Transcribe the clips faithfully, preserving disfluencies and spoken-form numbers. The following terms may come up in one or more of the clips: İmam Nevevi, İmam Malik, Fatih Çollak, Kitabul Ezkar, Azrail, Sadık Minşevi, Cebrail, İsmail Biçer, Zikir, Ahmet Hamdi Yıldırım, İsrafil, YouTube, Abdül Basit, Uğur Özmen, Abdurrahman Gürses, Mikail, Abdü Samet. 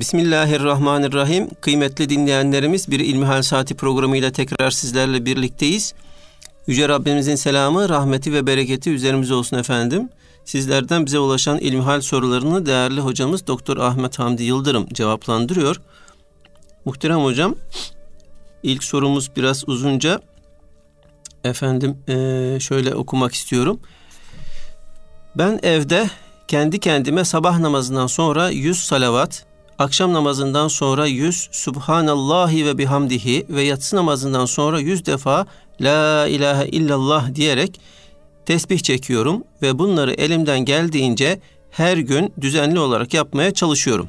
Bismillahirrahmanirrahim. Kıymetli dinleyenlerimiz, bir İlmihal Saati programıyla tekrar sizlerle birlikteyiz. Yüce Rabbimizin selamı, rahmeti ve bereketi üzerimize olsun efendim. Sizlerden bize ulaşan ilmihal sorularını değerli hocamız Doktor Ahmet Hamdi Yıldırım cevaplandırıyor. Muhterem hocam, ilk sorumuz biraz uzunca. Efendim şöyle okumak istiyorum. Ben evde kendi kendime sabah namazından sonra yüz salavat, akşam namazından sonra yüz Subhanallahi ve bihamdihi ve yatsı namazından sonra yüz defa La ilahe illallah diyerek tesbih çekiyorum ve bunları elimden geldiğince her gün düzenli olarak yapmaya çalışıyorum.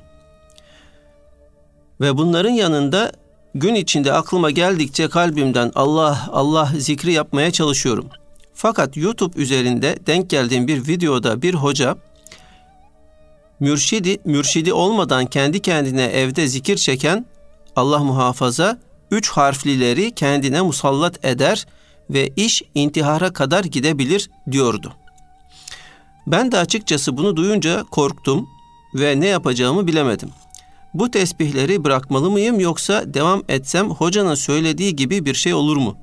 Ve bunların yanında gün içinde aklıma geldikçe kalbimden Allah Allah zikri yapmaya çalışıyorum. Fakat YouTube üzerinde denk geldiğim bir videoda bir hoca mürşidi, mürşidi olmadan kendi kendine evde zikir çeken, Allah muhafaza, üç harflileri kendine musallat eder ve iş intihara kadar gidebilir diyordu. Ben de açıkçası bunu duyunca korktum ve ne yapacağımı bilemedim. Bu tesbihleri bırakmalı mıyım yoksa devam etsem hocanın söylediği gibi bir şey olur mu?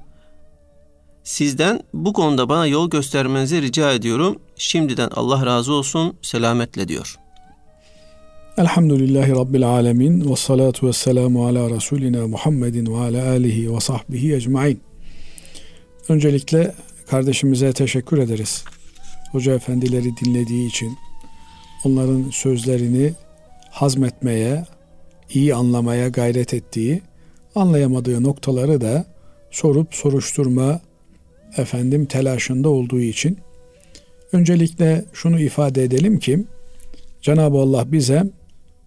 Sizden bu konuda bana yol göstermenizi rica ediyorum. Şimdiden Allah razı olsun, selametle diyor. Elhamdülillahi Rabbil alemin ve salatu ve selamu ala Resulina Muhammedin ve ala alihi ve sahbihi ecmain. Öncelikle kardeşimize teşekkür ederiz. Hoca efendileri dinlediği için, onların sözlerini hazmetmeye, iyi anlamaya gayret ettiği, anlayamadığı noktaları da sorup soruşturma efendim telaşında olduğu için. Öncelikle şunu ifade edelim ki Cenab-ı Allah bize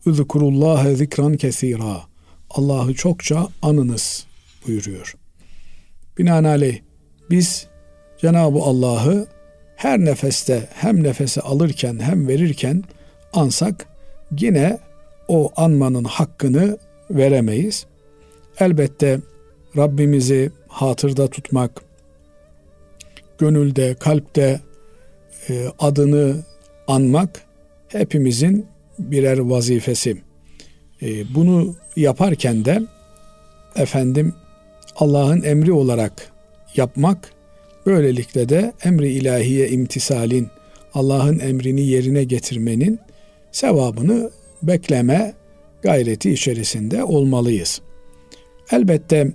"Üzkurullâhe zikran kesîrâ", Allah'ı çokça anınız buyuruyor. Binaenaleyh biz Cenab-ı Allah'ı her nefeste, hem nefesi alırken hem verirken ansak yine o anmanın hakkını veremeyiz. Elbette Rabbimizi hatırda tutmak, gönülde, kalpte e, adını anmak hepimizin birer vazifesi. E, bunu yaparken de efendim Allah'ın emri olarak yapmak, böylelikle de emri ilahiye imtisalin, Allah'ın emrini yerine getirmenin sevabını bekleme gayreti içerisinde olmalıyız. Elbette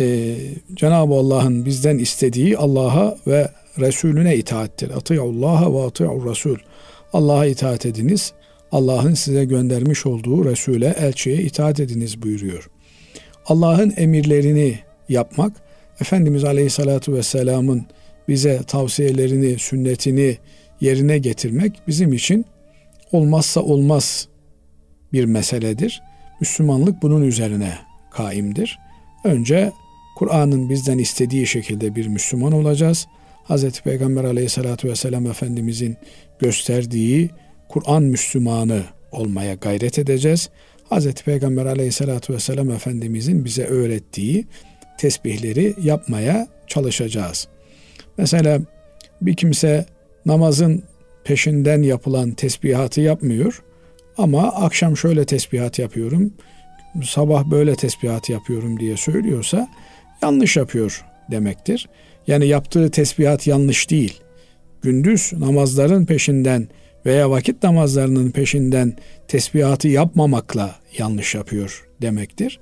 e, Cenab-ı Allah'ın bizden istediği Allah'a ve Resulüne itaattir. Ati'ullaha ve ati'ur Resul. Allah'a itaat ediniz, Allah'ın size göndermiş olduğu Resul'e, elçiye itaat ediniz buyuruyor. Allah'ın emirlerini yapmak, Efendimiz Aleyhisselatü Vesselam'ın bize tavsiyelerini, sünnetini yerine getirmek bizim için olmazsa olmaz bir meseledir. Müslümanlık bunun üzerine kaimdir. Önce Kur'an'ın bizden istediği şekilde bir Müslüman olacağız. Hazreti Peygamber Aleyhisselatü Vesselam Efendimizin gösterdiği Kur'an Müslümanı olmaya gayret edeceğiz. Hazreti Peygamber Aleyhisselatü Vesselam Efendimizin bize öğrettiği tesbihleri yapmaya çalışacağız. Mesela bir kimse namazın peşinden yapılan tesbihatı yapmıyor ama akşam şöyle tesbihat yapıyorum, sabah böyle tesbihat yapıyorum diye söylüyorsa yanlış yapıyor demektir. Yani yaptığı tesbihat yanlış değil. Gündüz namazların peşinden veya vakit namazlarının peşinden tesbihatı yapmamakla yanlış yapıyor demektir.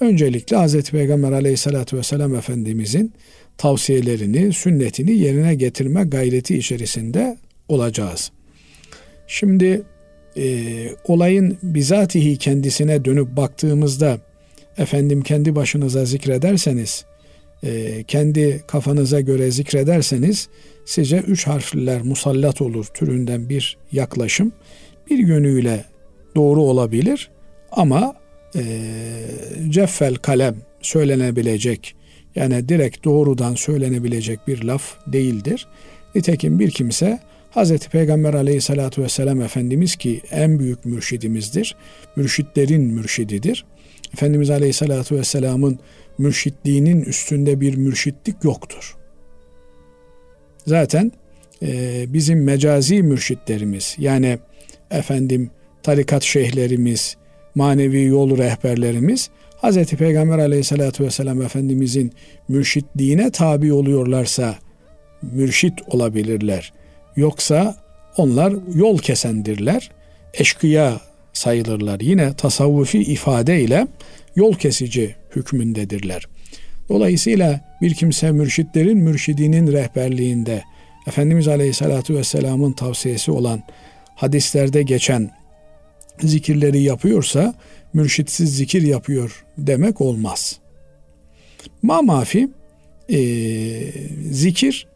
Öncelikle Hazreti Peygamber Aleyhisselatü Vesselam Efendimizin tavsiyelerini, sünnetini yerine getirme gayreti içerisinde olacağız. Şimdi e, olayın bizatihi kendisine dönüp baktığımızda efendim kendi başınıza zikrederseniz, e, kendi kafanıza göre zikrederseniz size üç harfliler musallat olur türünden bir yaklaşım bir yönüyle doğru olabilir ama e, ceffel kalem söylenebilecek, yani direkt doğrudan söylenebilecek bir laf değildir. Nitekim bir kimse Hazreti Peygamber Aleyhisselatü Vesselam Efendimiz ki en büyük mürşidimizdir, mürşitlerin mürşididir. Efendimiz Aleyhisselatü Vesselam'ın mürşitliğinin üstünde bir mürşitlik yoktur. Zaten e, bizim mecazi mürşitlerimiz, yani efendim tarikat şeyhlerimiz, manevi yol rehberlerimiz Hz. Peygamber aleyhissalatü vesselam Efendimizin mürşitliğine tabi oluyorlarsa mürşit olabilirler. Yoksa onlar yol kesendirler, eşkıya sayılırlar. Yine tasavvufi ifadeyle yol kesici hükmündedirler. Dolayısıyla bir kimse mürşitlerin mürşidinin rehberliğinde Efendimiz Aleyhisselatü Vesselam'ın tavsiyesi olan hadislerde geçen zikirleri yapıyorsa mürşitsiz zikir yapıyor demek olmaz. Ma mafi e, zikir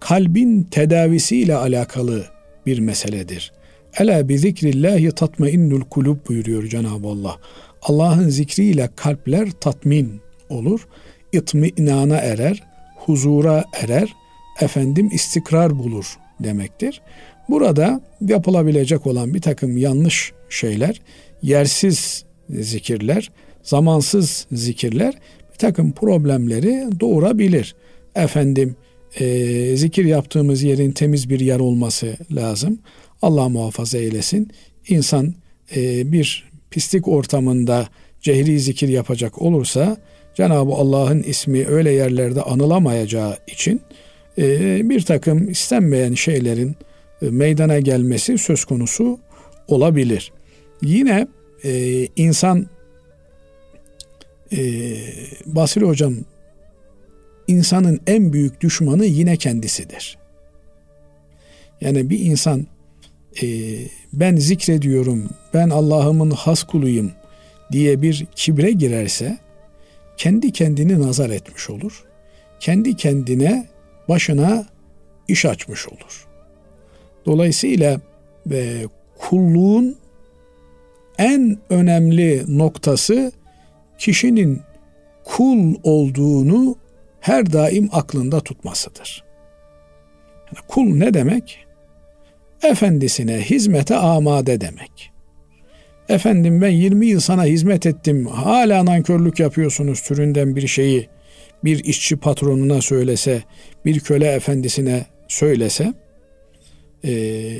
kalbin tedavisiyle alakalı bir meseledir. Ela bi zikrillahi tatmainnul kulub buyuruyor Cenab-ı Allah. Allah'ın zikriyle kalpler tatmin olur, itminana erer, huzura erer, efendim istikrar bulur demektir. Burada yapılabilecek olan bir takım yanlış şeyler, yersiz zikirler, zamansız zikirler bir takım problemleri doğurabilir. Efendim e, zikir yaptığımız yerin temiz bir yer olması lazım. Allah muhafaza eylesin. İnsan e, bir pislik ortamında cehri zikir yapacak olursa Cenab-ı Allah'ın ismi öyle yerlerde anılamayacağı için e, bir takım istenmeyen şeylerin e, meydana gelmesi söz konusu olabilir. Yine e, insan e, Basri Hocam, insanın en büyük düşmanı yine kendisidir. Yani bir insan e, ben zikrediyorum, ben Allah'ımın has kuluyum diye bir kibre girerse kendi kendini nazar etmiş olur. Kendi kendine başına iş açmış olur. Dolayısıyla e, kulluğun en önemli noktası kişinin kul olduğunu her daim aklında tutmasıdır. Yani kul ne demek? Efendisine hizmete amade demek. Efendim ben yirmi yıl sana hizmet ettim, hala nankörlük yapıyorsunuz türünden bir şeyi bir işçi patronuna söylese, bir köle efendisine söylese ee,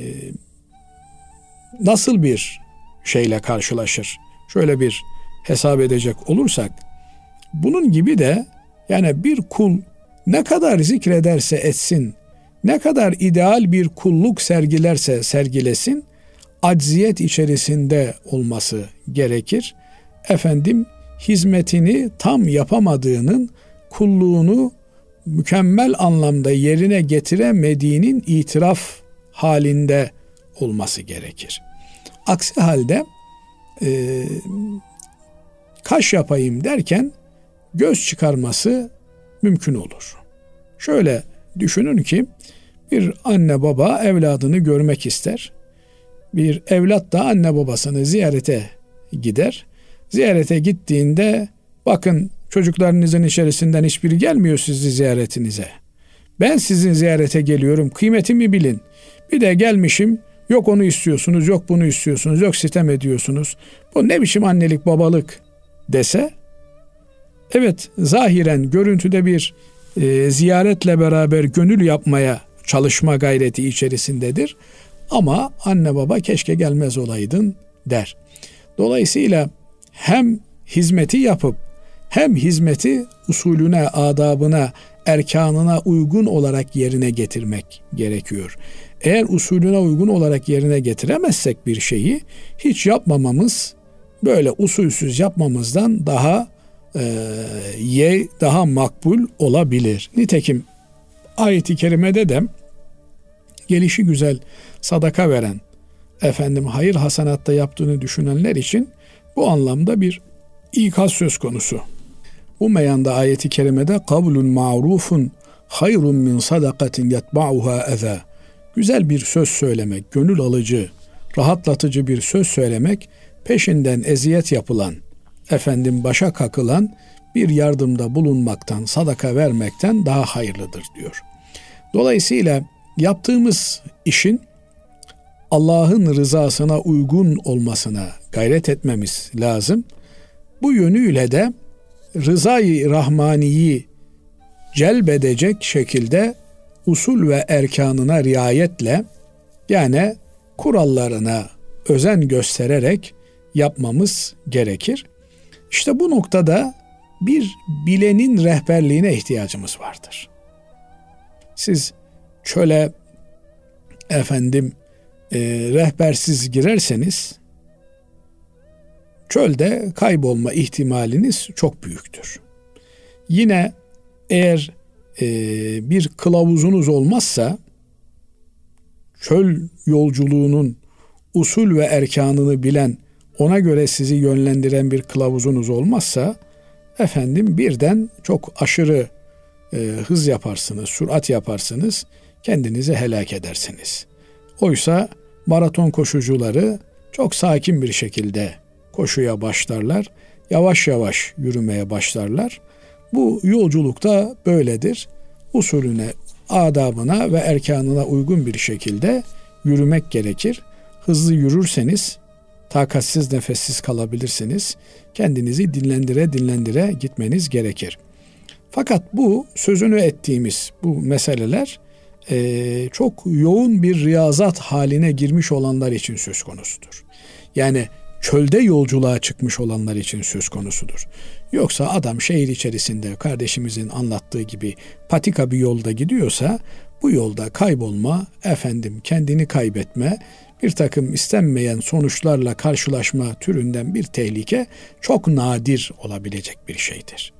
nasıl bir şeyle karşılaşır? Şöyle bir hesap edecek olursak bunun gibi de yani bir kul ne kadar zikrederse etsin, ne kadar ideal bir kulluk sergilerse sergilesin, acziyet içerisinde olması gerekir. Efendim hizmetini tam yapamadığının, kulluğunu mükemmel anlamda yerine getiremediğinin itiraf halinde olması gerekir. Aksi halde e, kaş yapayım derken göz çıkarması mümkün olur. Şöyle düşünün ki bir anne baba evladını görmek ister. Bir evlat da anne babasını ziyarete gider. Ziyarete gittiğinde bakın çocuklarınızın içerisinden hiçbiri gelmiyor sizi ziyaretinize. Ben sizin ziyarete geliyorum, kıymetimi bilin. Bir de gelmişim, yok onu istiyorsunuz, yok bunu istiyorsunuz, yok sitem ediyorsunuz. Bu ne biçim annelik babalık dese, evet zahiren görüntüde bir e, ziyaretle beraber gönül yapmaya çalışma gayreti içerisindedir. Ama anne baba keşke gelmez olaydın der. Dolayısıyla hem hizmeti yapıp hem hizmeti usulüne, adabına, erkanına uygun olarak yerine getirmek gerekiyor. Eğer usulüne uygun olarak yerine getiremezsek bir şeyi hiç yapmamamız, böyle usulsüz yapmamızdan daha e, daha makbul olabilir. Nitekim ayet-i kerimede de gelişi güzel sadaka veren, efendim hayır hasanatta yaptığını düşünenler için bu anlamda bir ikaz söz konusu. Bu meyanda ayeti kerimede "Kavlun ma'rufun hayrun min sadakatin yatba'uha eza." Güzel bir söz söylemek, gönül alıcı, rahatlatıcı bir söz söylemek, peşinden eziyet yapılan, efendim başa kakılan bir yardımda bulunmaktan, sadaka vermekten daha hayırlıdır diyor. Dolayısıyla yaptığımız işin Allah'ın rızasına uygun olmasına gayret etmemiz lazım. Bu yönüyle de rızayı rahmaniyi celbedecek şekilde usul ve erkanına riayetle, yani kurallarına özen göstererek yapmamız gerekir. İşte bu noktada bir bilenin rehberliğine ihtiyacımız vardır. Siz çöle efendim e, rehbersiz girerseniz çölde kaybolma ihtimaliniz çok büyüktür. Yine eğer e, bir kılavuzunuz olmazsa çöl yolculuğunun usul ve erkanını bilen, ona göre sizi yönlendiren bir kılavuzunuz olmazsa efendim birden çok aşırı e, hız yaparsınız, sürat yaparsınız, kendinizi helak edersiniz. Oysa maraton koşucuları çok sakin bir şekilde koşuya başlarlar, yavaş yavaş yürümeye başlarlar. Bu yolculukta böyledir. Usulüne, adabına ve erkanına uygun bir şekilde yürümek gerekir. Hızlı yürürseniz takatsiz, nefessiz kalabilirsiniz. Kendinizi dinlendire dinlendire gitmeniz gerekir. Fakat bu sözünü ettiğimiz bu meseleler e, çok yoğun bir riyazat haline girmiş olanlar için söz konusudur. Yani çölde yolculuğa çıkmış olanlar için söz konusudur. Yoksa adam şehir içerisinde kardeşimizin anlattığı gibi patika bir yolda gidiyorsa bu yolda kaybolma, efendim kendini kaybetme, bir takım istenmeyen sonuçlarla karşılaşma türünden bir tehlike çok nadir olabilecek bir şeydir.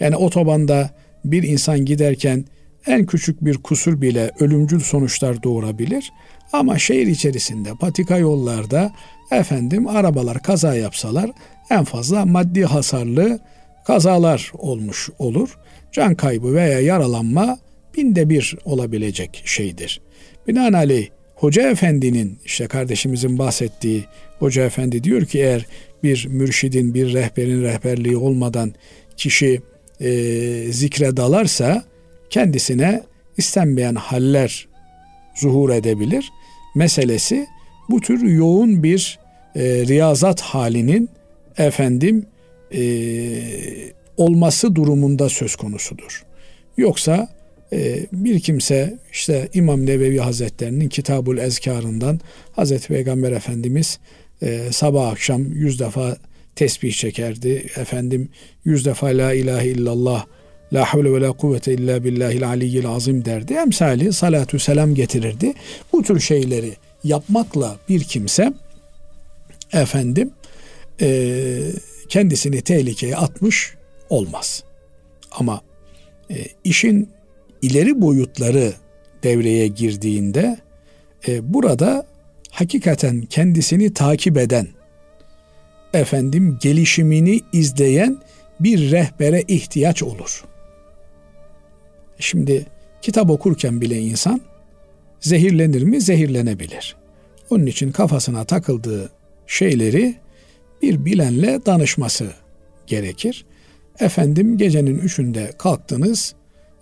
Yani otobanda bir insan giderken en küçük bir kusur bile ölümcül sonuçlar doğurabilir. Ama şehir içerisinde patika yollarda efendim arabalar kaza yapsalar en fazla maddi hasarlı kazalar olmuş olur. Can kaybı veya yaralanma binde bir olabilecek şeydir. Binaenaleyh Hoca Efendi'nin, işte kardeşimizin bahsettiği Hoca Efendi diyor ki eğer bir mürşidin, bir rehberin rehberliği olmadan kişi e, zikre dalarsa kendisine istenmeyen haller zuhur edebilir. Meselesi bu tür yoğun bir e, riyazat halinin efendim e, olması durumunda söz konusudur. Yoksa e, bir kimse işte İmam Nevevi Hazretlerinin Kitabul Ezkarından Hazreti Peygamber Efendimiz e, sabah akşam yüz defa tesbih çekerdi. Efendim yüz defa la ilahe illallah La havle ve la kuvvete illa billahil aliyyil azim derdi. Emsali salatü selam getirirdi. Bu tür şeyleri yapmakla bir kimse efendim e, kendisini tehlikeye atmış olmaz. Ama e, işin ileri boyutları devreye girdiğinde e, burada hakikaten kendisini takip eden, efendim gelişimini izleyen bir rehbere ihtiyaç olur. Şimdi kitap okurken bile insan zehirlenir mi? Zehirlenebilir. Onun için kafasına takıldığı şeyleri bir bilenle danışması gerekir. Efendim gecenin üçünde kalktınız,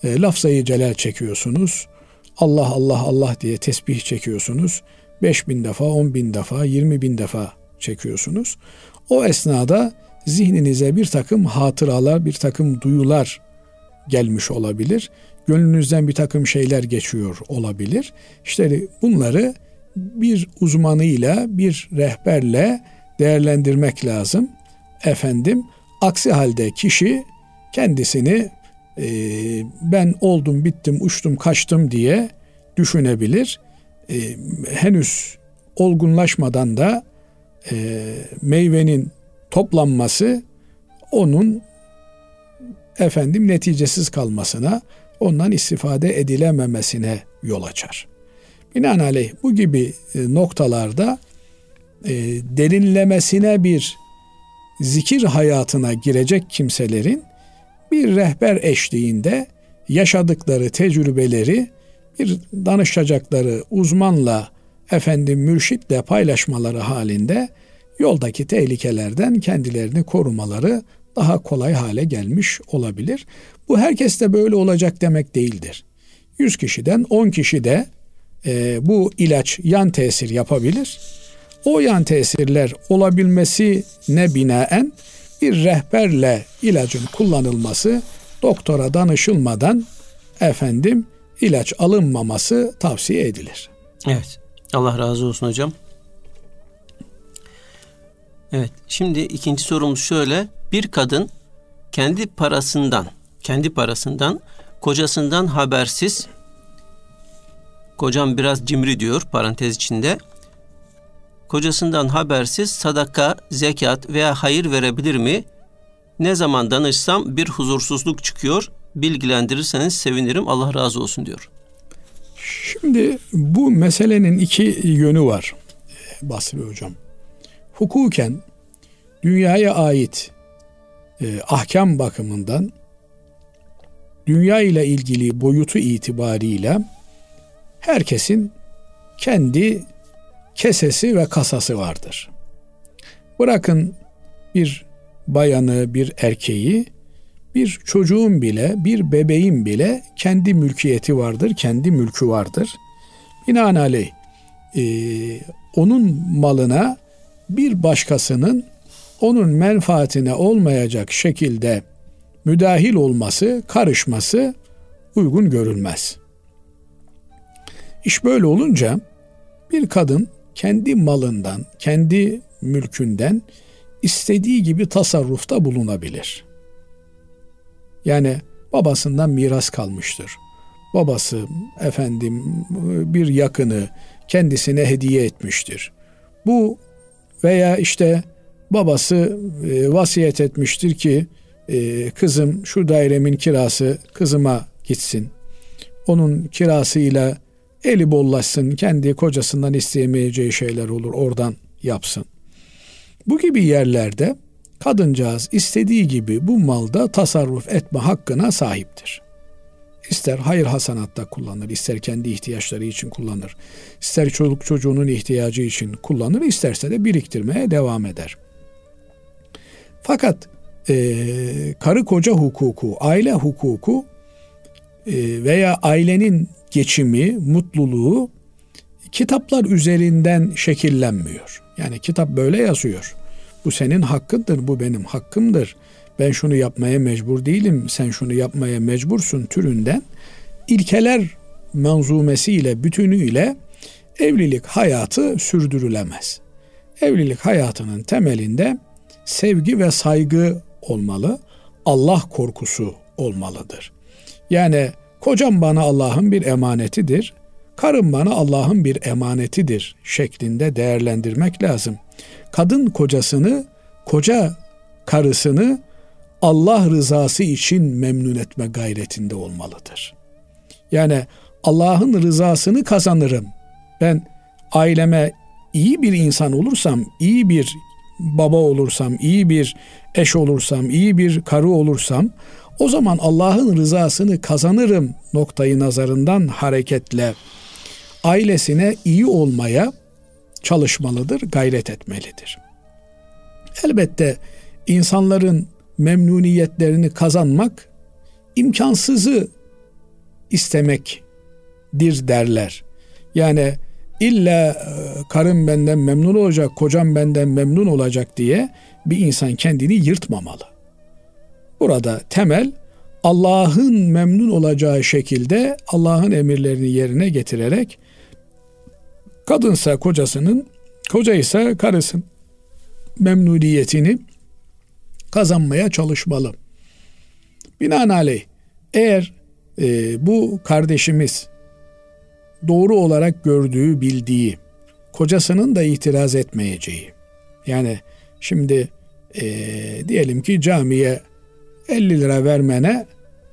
e, lafzayı celal çekiyorsunuz, Allah Allah Allah diye tesbih çekiyorsunuz, beş bin defa, on bin defa, yirmi bin defa çekiyorsunuz. O esnada zihninize bir takım hatıralar, bir takım duyular gelmiş olabilir. Gönlünüzden bir takım şeyler geçiyor olabilir. İşte bunları bir uzmanıyla, bir rehberle değerlendirmek lazım. Efendim, aksi halde kişi kendisini e, ben oldum, bittim, uçtum, kaçtım diye düşünebilir. E, henüz olgunlaşmadan da e, meyvenin toplanması onun efendim neticesiz kalmasına, ondan istifade edilememesine yol açar. Binaenaleyh bu gibi noktalarda e, derinlemesine bir zikir hayatına girecek kimselerin bir rehber eşliğinde yaşadıkları tecrübeleri bir danışacakları uzmanla, efendim mürşitle paylaşmaları halinde yoldaki tehlikelerden kendilerini korumaları daha kolay hale gelmiş olabilir. Bu herkes de böyle olacak demek değildir. yüz kişiden on kişi de e, bu ilaç yan tesir yapabilir. O yan tesirler olabilmesine binaen bir rehberle ilacın kullanılması, doktora danışılmadan efendim ilaç alınmaması tavsiye edilir. Evet. Allah razı olsun hocam. Evet, şimdi ikinci sorumuz şöyle. Bir kadın kendi parasından, kendi parasından kocasından habersiz, kocam biraz cimri diyor parantez içinde, kocasından habersiz sadaka, zekat veya hayır verebilir mi? Ne zaman danışsam bir huzursuzluk çıkıyor. Bilgilendirirseniz sevinirim. Allah razı olsun diyor. Şimdi bu meselenin iki yönü var Basri Hocam. Hukuken dünyaya ait e, ahkam bakımından dünya ile ilgili boyutu itibarıyla herkesin kendi kesesi ve kasası vardır. Bırakın bir bayanı, bir erkeği, bir çocuğun bile, bir bebeğin bile kendi mülkiyeti vardır, kendi mülkü vardır. Binaenaleyh e, onun malına bir başkasının onun menfaatine olmayacak şekilde müdahil olması, karışması uygun görülmez. İş böyle olunca bir kadın kendi malından, kendi mülkünden istediği gibi tasarrufta bulunabilir. Yani babasından miras kalmıştır. Babası efendim bir yakını kendisine hediye etmiştir. Bu veya işte babası e, vasiyet etmiştir ki e, kızım şu dairemin kirası kızıma gitsin. Onun kirasıyla eli bollaşsın, kendi kocasından isteyemeyeceği şeyler olur, oradan yapsın. Bu gibi yerlerde kadıncağız istediği gibi bu malda tasarruf etme hakkına sahiptir. İster hayır hasanatta kullanır, ister kendi ihtiyaçları için kullanır, ister çoluk çocuğunun ihtiyacı için kullanır, isterse de biriktirmeye devam eder. Fakat e, karı koca hukuku, aile hukuku e, veya ailenin geçimi, mutluluğu kitaplar üzerinden şekillenmiyor. Yani kitap böyle yazıyor. Bu senin hakkındır, bu benim hakkımdır. Ben şunu yapmaya mecbur değilim, sen şunu yapmaya mecbursun türünden ilkeler manzumesiyle, bütünüyle evlilik hayatı sürdürülemez. Evlilik hayatının temelinde sevgi ve saygı olmalı, Allah korkusu olmalıdır. Yani kocam bana Allah'ın bir emanetidir, karım bana Allah'ın bir emanetidir şeklinde değerlendirmek lazım. Kadın kocasını, koca karısını Allah rızası için memnun etme gayretinde olmalıdır. Yani Allah'ın rızasını kazanırım. Ben aileme iyi bir insan olursam, iyi bir baba olursam, iyi bir eş olursam, iyi bir karı olursam, o zaman Allah'ın rızasını kazanırım noktayı nazarından hareketle ailesine iyi olmaya çalışmalıdır, gayret etmelidir. Elbette insanların memnuniyetlerini kazanmak, imkansızı istemektir derler. Yani illa karım benden memnun olacak, kocam benden memnun olacak diye bir insan kendini yırtmamalı. Burada temel Allah'ın memnun olacağı şekilde Allah'ın emirlerini yerine getirerek, kadınsa kocasının, kocaysa karısının memnuniyetini kazanmaya çalışmalı. Binaenaleyh eğer e, bu kardeşimiz doğru olarak gördüğü, bildiği, kocasının da itiraz etmeyeceği, yani şimdi e, diyelim ki camiye elli lira vermene,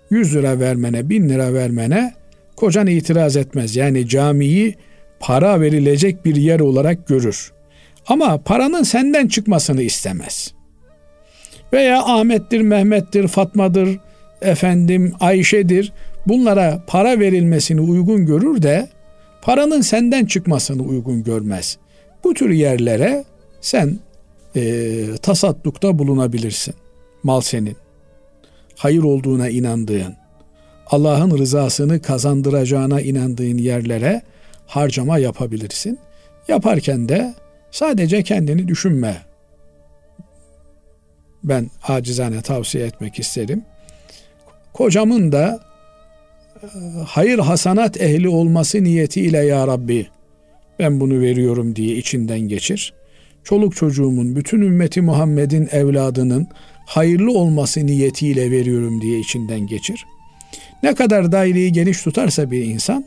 yüz lira vermene, bin lira vermene kocan itiraz etmez. Yani camiyi para verilecek bir yer olarak görür. Ama paranın senden çıkmasını istemez. Veya Ahmet'tir, Mehmet'tir, Fatma'dır, efendim Ayşe'dir. Bunlara para verilmesini uygun görür de paranın senden çıkmasını uygun görmez. Bu tür yerlere sen e, tasaddukta bulunabilirsin. Mal senin, hayır olduğuna inandığın, Allah'ın rızasını kazandıracağına inandığın yerlere harcama yapabilirsin. Yaparken de sadece kendini düşünme. Ben acizane tavsiye etmek isterim. Kocamın da hayır hasanat ehli olması niyetiyle, ya Rabbi ben bunu veriyorum diye içinden geçir. çoluk çocuğumun, bütün ümmeti Muhammed'in evladının hayırlı olması niyetiyle veriyorum diye içinden geçir. Ne kadar daireyi geniş tutarsa bir insan,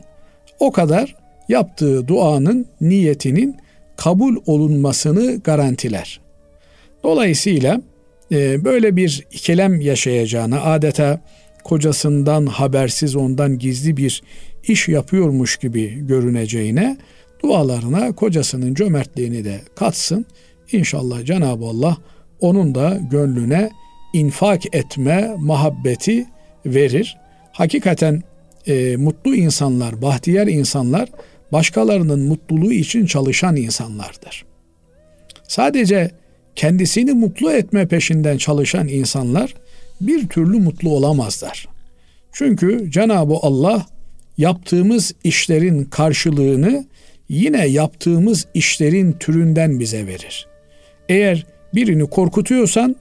o kadar yaptığı duanın, niyetinin kabul olunmasını garantiler. Dolayısıyla e, böyle bir ikilem yaşayacağına, adeta kocasından habersiz, ondan gizli bir iş yapıyormuş gibi görüneceğine, dualarına kocasının cömertliğini de katsın. İnşallah Cenab-ı Allah onun da gönlüne infak etme muhabbeti verir. Hakikaten e, mutlu insanlar, bahtiyar insanlar, başkalarının mutluluğu için çalışan insanlardır. Sadece kendisini mutlu etme peşinden çalışan insanlar bir türlü mutlu olamazlar. Çünkü Cenab-ı Allah yaptığımız işlerin karşılığını yine yaptığımız işlerin türünden bize verir. Eğer birini korkutuyorsan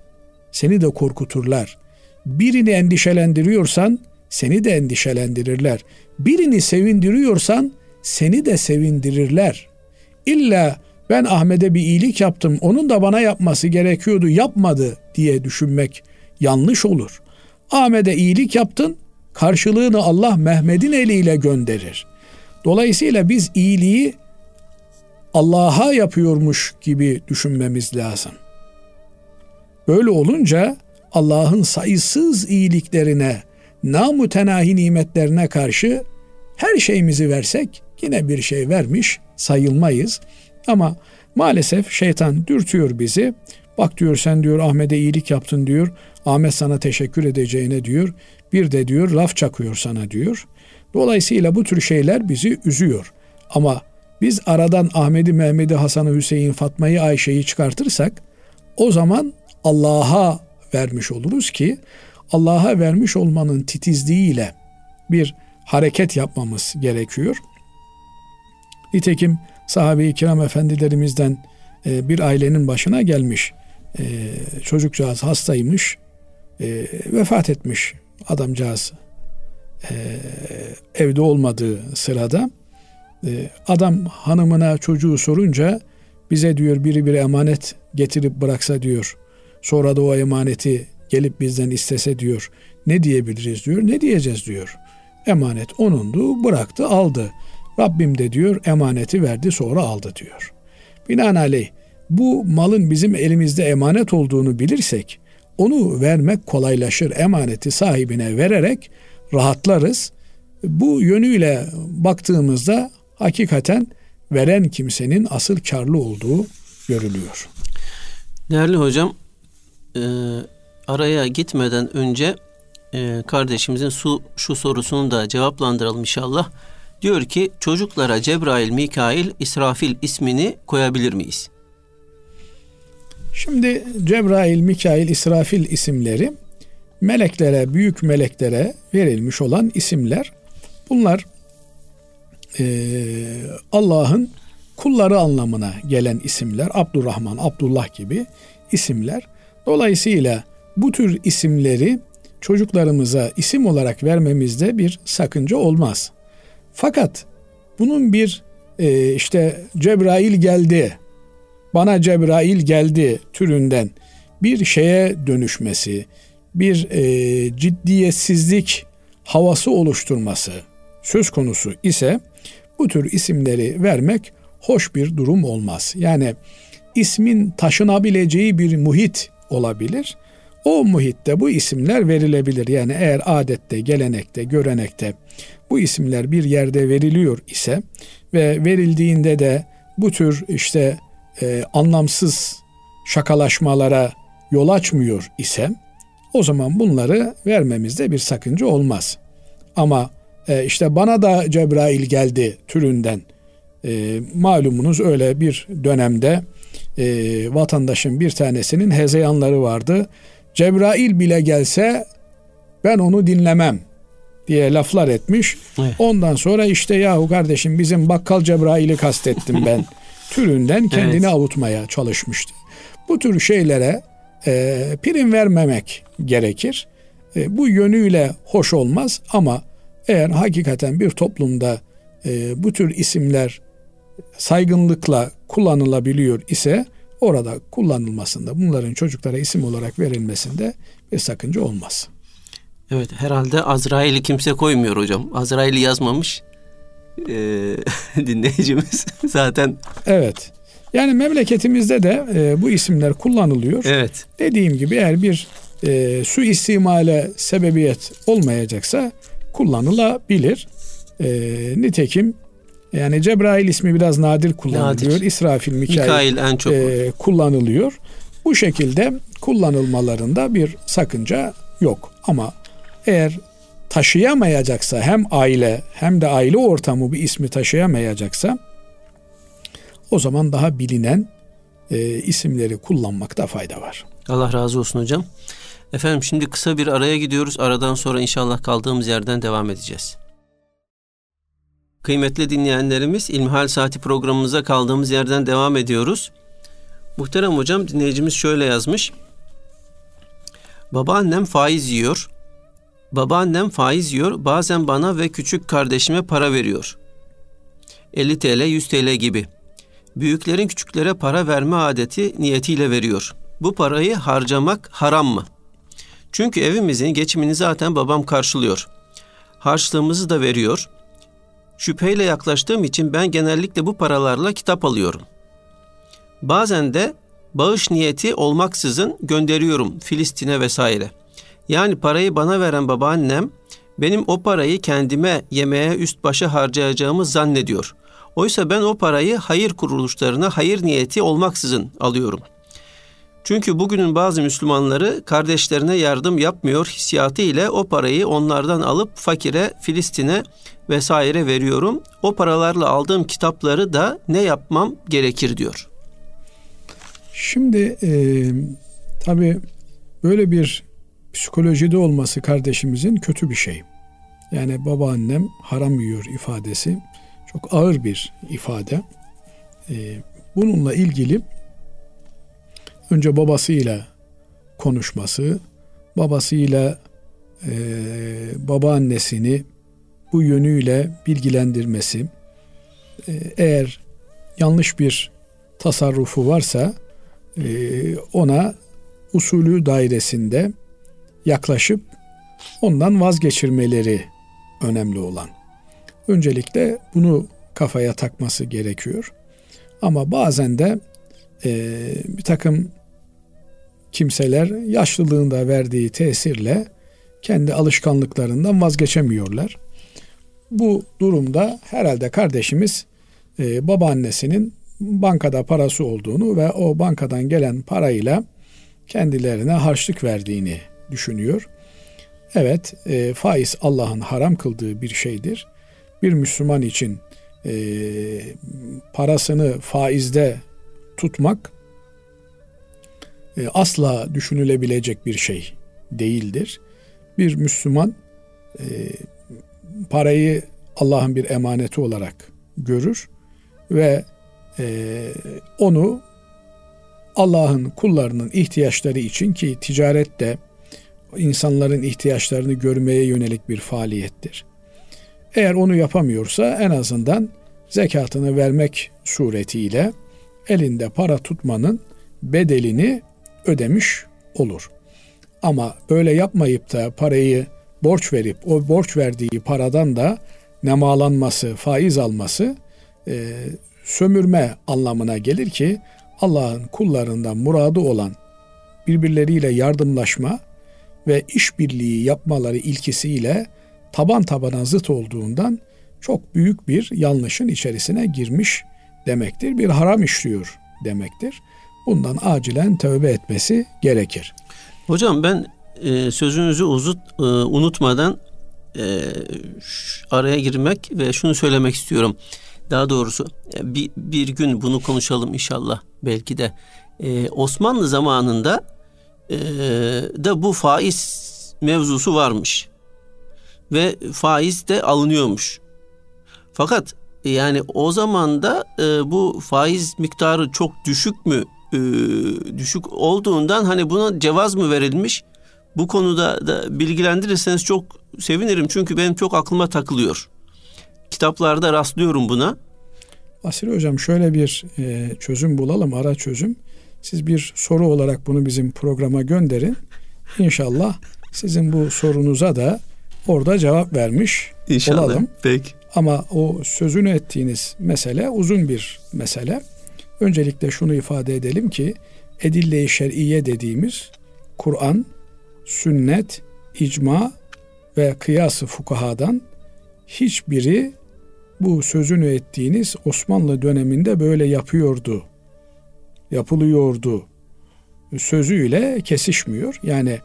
seni de korkuturlar. Birini endişelendiriyorsan seni de endişelendirirler. Birini sevindiriyorsan seni de sevindirirler. İlla ben Ahmet'e bir iyilik yaptım, onun da bana yapması gerekiyordu, yapmadı diye düşünmek yanlış olur. Ahmet'e iyilik yaptın, karşılığını Allah Mehmet'in eliyle gönderir. Dolayısıyla biz iyiliği Allah'a yapıyormuş gibi düşünmemiz lazım. Böyle olunca Allah'ın sayısız iyiliklerine, namütenahi nimetlerine karşı her şeyimizi versek yine bir şey vermiş sayılmayız. Ama maalesef şeytan dürtüyor bizi. Bak diyor, sen diyor Ahmet'e iyilik yaptın diyor. Ahmet sana teşekkür edeceğine diyor. Bir de diyor laf çakıyor sana diyor. Dolayısıyla bu tür şeyler bizi üzüyor. Ama biz aradan Ahmet'i, Mehmet'i, Hasan'ı, Hüseyin, Fatma'yı, Ayşe'yi çıkartırsak o zaman Allah'a vermiş oluruz ki Allah'a vermiş olmanın titizliğiyle bir hareket yapmamız gerekiyor. Nitekim sahabe-i kiram efendilerimizden bir ailenin başına gelmiş. Çocukcağız hastaymış, vefat etmiş adamcağız. Evde olmadığı sırada adam hanımına çocuğu sorunca, bize diyor biri bir emanet getirip bıraksa diyor, sonra da o emaneti gelip bizden istese diyor, ne diyebiliriz diyor, ne diyeceğiz diyor. Emanet onundu, bıraktı, aldı. Rabbim de diyor emaneti verdi, sonra aldı diyor. Binaenaleyh bu malın bizim elimizde emanet olduğunu bilirsek onu vermek kolaylaşır. Emaneti sahibine vererek rahatlarız. Bu yönüyle baktığımızda hakikaten veren kimsenin asıl karlı olduğu görülüyor. Değerli hocam, e, araya gitmeden önce e, kardeşimizin su, şu sorusunu da cevaplandıralım inşallah. Diyor ki, çocuklara Cebrail, Mikail, İsrafil ismini koyabilir miyiz? Şimdi Cebrail, Mikail, İsrafil isimleri meleklere, büyük meleklere verilmiş olan isimler. Bunlar e, Allah'ın kulları anlamına gelen isimler. Abdurrahman, Abdullah gibi isimler. Dolayısıyla bu tür isimleri çocuklarımıza isim olarak vermemizde bir sakınca olmaz. Fakat bunun bir e, işte Cebrail geldi, bana Cebrail geldi türünden bir şeye dönüşmesi, bir e, ciddiyetsizlik havası oluşturması söz konusu ise bu tür isimleri vermek hoş bir durum olmaz. Yani ismin taşınabileceği bir muhit olabilir. O muhitte bu isimler verilebilir. Yani eğer adette, gelenekte, görenekte bu isimler bir yerde veriliyor ise ve verildiğinde de bu tür işte e, anlamsız şakalaşmalara yol açmıyor ise, o zaman bunları vermemizde bir sakınca olmaz. Ama e, işte bana da Cebrail geldi türünden, e, malumunuz öyle bir dönemde e, vatandaşın bir tanesinin hezeyanları vardı. Cebrail bile gelse ben onu dinlemem diye laflar etmiş. Evet. Ondan sonra işte yahu kardeşim bizim bakkal Cebrail'i kastettim ben türünden kendini evet. avutmaya çalışmıştı. Bu tür şeylere e, prim vermemek gerekir. E, bu yönüyle hoş olmaz ama eğer hakikaten bir toplumda e, bu tür isimler saygınlıkla kullanılabiliyor ise orada kullanılmasında, bunların çocuklara isim olarak verilmesinde bir sakınca olmaz. Evet, herhalde Azrail'i kimse koymuyor hocam. Azrail'i yazmamış ee, dinleyicimiz zaten. Evet. Yani memleketimizde de e, bu isimler kullanılıyor. Evet. Dediğim gibi eğer bir e, suistimale sebebiyet olmayacaksa kullanılabilir. E, nitekim yani Cebrail ismi biraz nadir kullanılıyor. Nadir. İsrafil, Mikail, Mikail en çok e, kullanılıyor. Bu şekilde kullanılmalarında bir sakınca yok. Ama eğer taşıyamayacaksa, hem aile hem de aile ortamı bu ismi taşıyamayacaksa, o zaman daha bilinen e, isimleri kullanmakta fayda var. Allah razı olsun hocam. Efendim şimdi kısa bir araya gidiyoruz. Aradan sonra inşallah kaldığımız yerden devam edeceğiz. Kıymetli dinleyenlerimiz, İlmihal Saati programımıza kaldığımız yerden devam ediyoruz. Muhterem hocam, dinleyicimiz şöyle yazmış. Babaannem faiz yiyor. Babaannem faiz yiyor. Bazen bana ve küçük kardeşime para veriyor. elli TL, yüz TL gibi. Büyüklerin küçüklere para verme adeti niyetiyle veriyor. Bu parayı harcamak haram mı? Çünkü evimizin geçimini zaten babam karşılıyor. Harçlığımızı da veriyor. Şüpheyle yaklaştığım için ben genellikle bu paralarla kitap alıyorum. Bazen de bağış niyeti olmaksızın gönderiyorum Filistin'e vesaire. Yani parayı bana veren babaannem benim o parayı kendime, yemeğe, üst başa harcayacağımı zannediyor. Oysa ben o parayı hayır kuruluşlarına hayır niyeti olmaksızın alıyorum. Çünkü bugünün bazı Müslümanları kardeşlerine yardım yapmıyor hissiyatı ile o parayı onlardan alıp fakire, Filistin'e vesaire veriyorum. O paralarla aldığım kitapları da ne yapmam gerekir diyor. Şimdi e, tabii böyle bir psikolojide olması kardeşimizin kötü bir şey. Yani babaannem haram yiyor ifadesi çok ağır bir ifade. E, bununla ilgili önce babasıyla konuşması, babasıyla e, babaannesini bu yönüyle bilgilendirmesi, e, eğer yanlış bir tasarrufu varsa e, ona usulü dairesinde yaklaşıp ondan vazgeçirmeleri önemli olan. Öncelikle bunu kafaya takması gerekiyor. Ama bazen de e, bir takım kimseler yaşlılığında verdiği tesirle kendi alışkanlıklarından vazgeçemiyorlar. Bu durumda herhalde kardeşimiz e, babaannesinin bankada parası olduğunu ve o bankadan gelen parayla kendilerine harçlık verdiğini düşünüyor. Evet, e, faiz Allah'ın haram kıldığı bir şeydir. Bir Müslüman için e, parasını faizde tutmak e, asla düşünülebilecek bir şey değildir. Bir Müslüman e, parayı Allah'ın bir emaneti olarak görür ve e, onu Allah'ın kullarının ihtiyaçları için, ki ticaret de insanların ihtiyaçlarını görmeye yönelik bir faaliyettir. Eğer onu yapamıyorsa en azından zekatını vermek suretiyle elinde para tutmanın bedelini ödemiş olur. Ama böyle yapmayıp da parayı borç verip o borç verdiği paradan da nemalanması, faiz alması e, sömürme anlamına gelir ki Allah'ın kullarından muradı olan birbirleriyle yardımlaşma ve işbirliği yapmaları ilkesiyle taban tabana zıt olduğundan çok büyük bir yanlışın içerisine girmiş demektir. Bir haram işliyor demektir. Bundan acilen tövbe etmesi gerekir. Hocam ben e, sözünüzü uzut, e, unutmadan e, araya girmek ve şunu söylemek istiyorum. Daha doğrusu bir, bir gün bunu konuşalım inşallah belki de. E, Osmanlı zamanında e, da bu faiz mevzusu varmış. Ve faiz de alınıyormuş. Fakat yani o zaman da e, bu faiz miktarı çok düşük mü e, düşük olduğundan hani buna cevaz mı verilmiş? Bu konuda da bilgilendirirseniz çok sevinirim. Çünkü benim çok aklıma takılıyor. Kitaplarda rastlıyorum buna. Vasile hocam şöyle bir e, çözüm bulalım, ara çözüm. Siz bir soru olarak bunu bizim programa gönderin. İnşallah sizin bu sorunuza da orada cevap vermiş İnşallah. Olalım. Peki. Ama o sözünü ettiğiniz mesele uzun bir mesele. Öncelikle şunu ifade edelim ki edille-i şer'iye dediğimiz Kur'an, sünnet, icma ve kıyas-ı fukahadan hiçbiri bu sözünü ettiğiniz Osmanlı döneminde böyle yapıyordu, yapılıyordu sözüyle kesişmiyor. Yani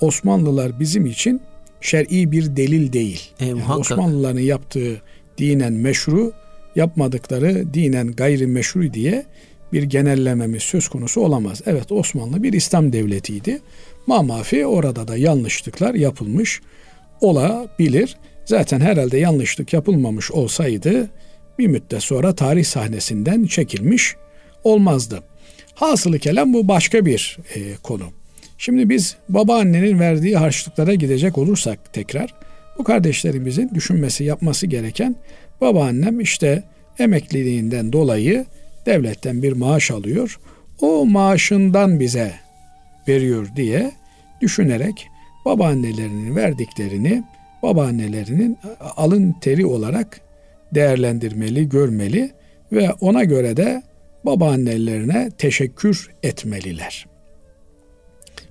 Osmanlılar bizim için şer'i bir delil değil. E, yani Osmanlıların yaptığı dinen meşru, yapmadıkları dinen gayrimeşru diye bir genellememiz söz konusu olamaz. Evet, Osmanlı bir İslam devletiydi. Mamafi orada da yanlışlıklar yapılmış olabilir. Zaten herhalde yanlışlık yapılmamış olsaydı bir müddet sonra tarih sahnesinden çekilmiş olmazdı. Hasılı kelam bu başka bir e, konu. Şimdi biz babaannenin verdiği harçlıklara gidecek olursak tekrar, bu kardeşlerimizin düşünmesi, yapması gereken, babaannem işte emekliliğinden dolayı devletten bir maaş alıyor, o maaşından bize veriyor diye düşünerek babaannelerinin verdiklerini babaannelerinin alın teri olarak değerlendirmeli, görmeli ve ona göre de babaannelerine teşekkür etmeliler.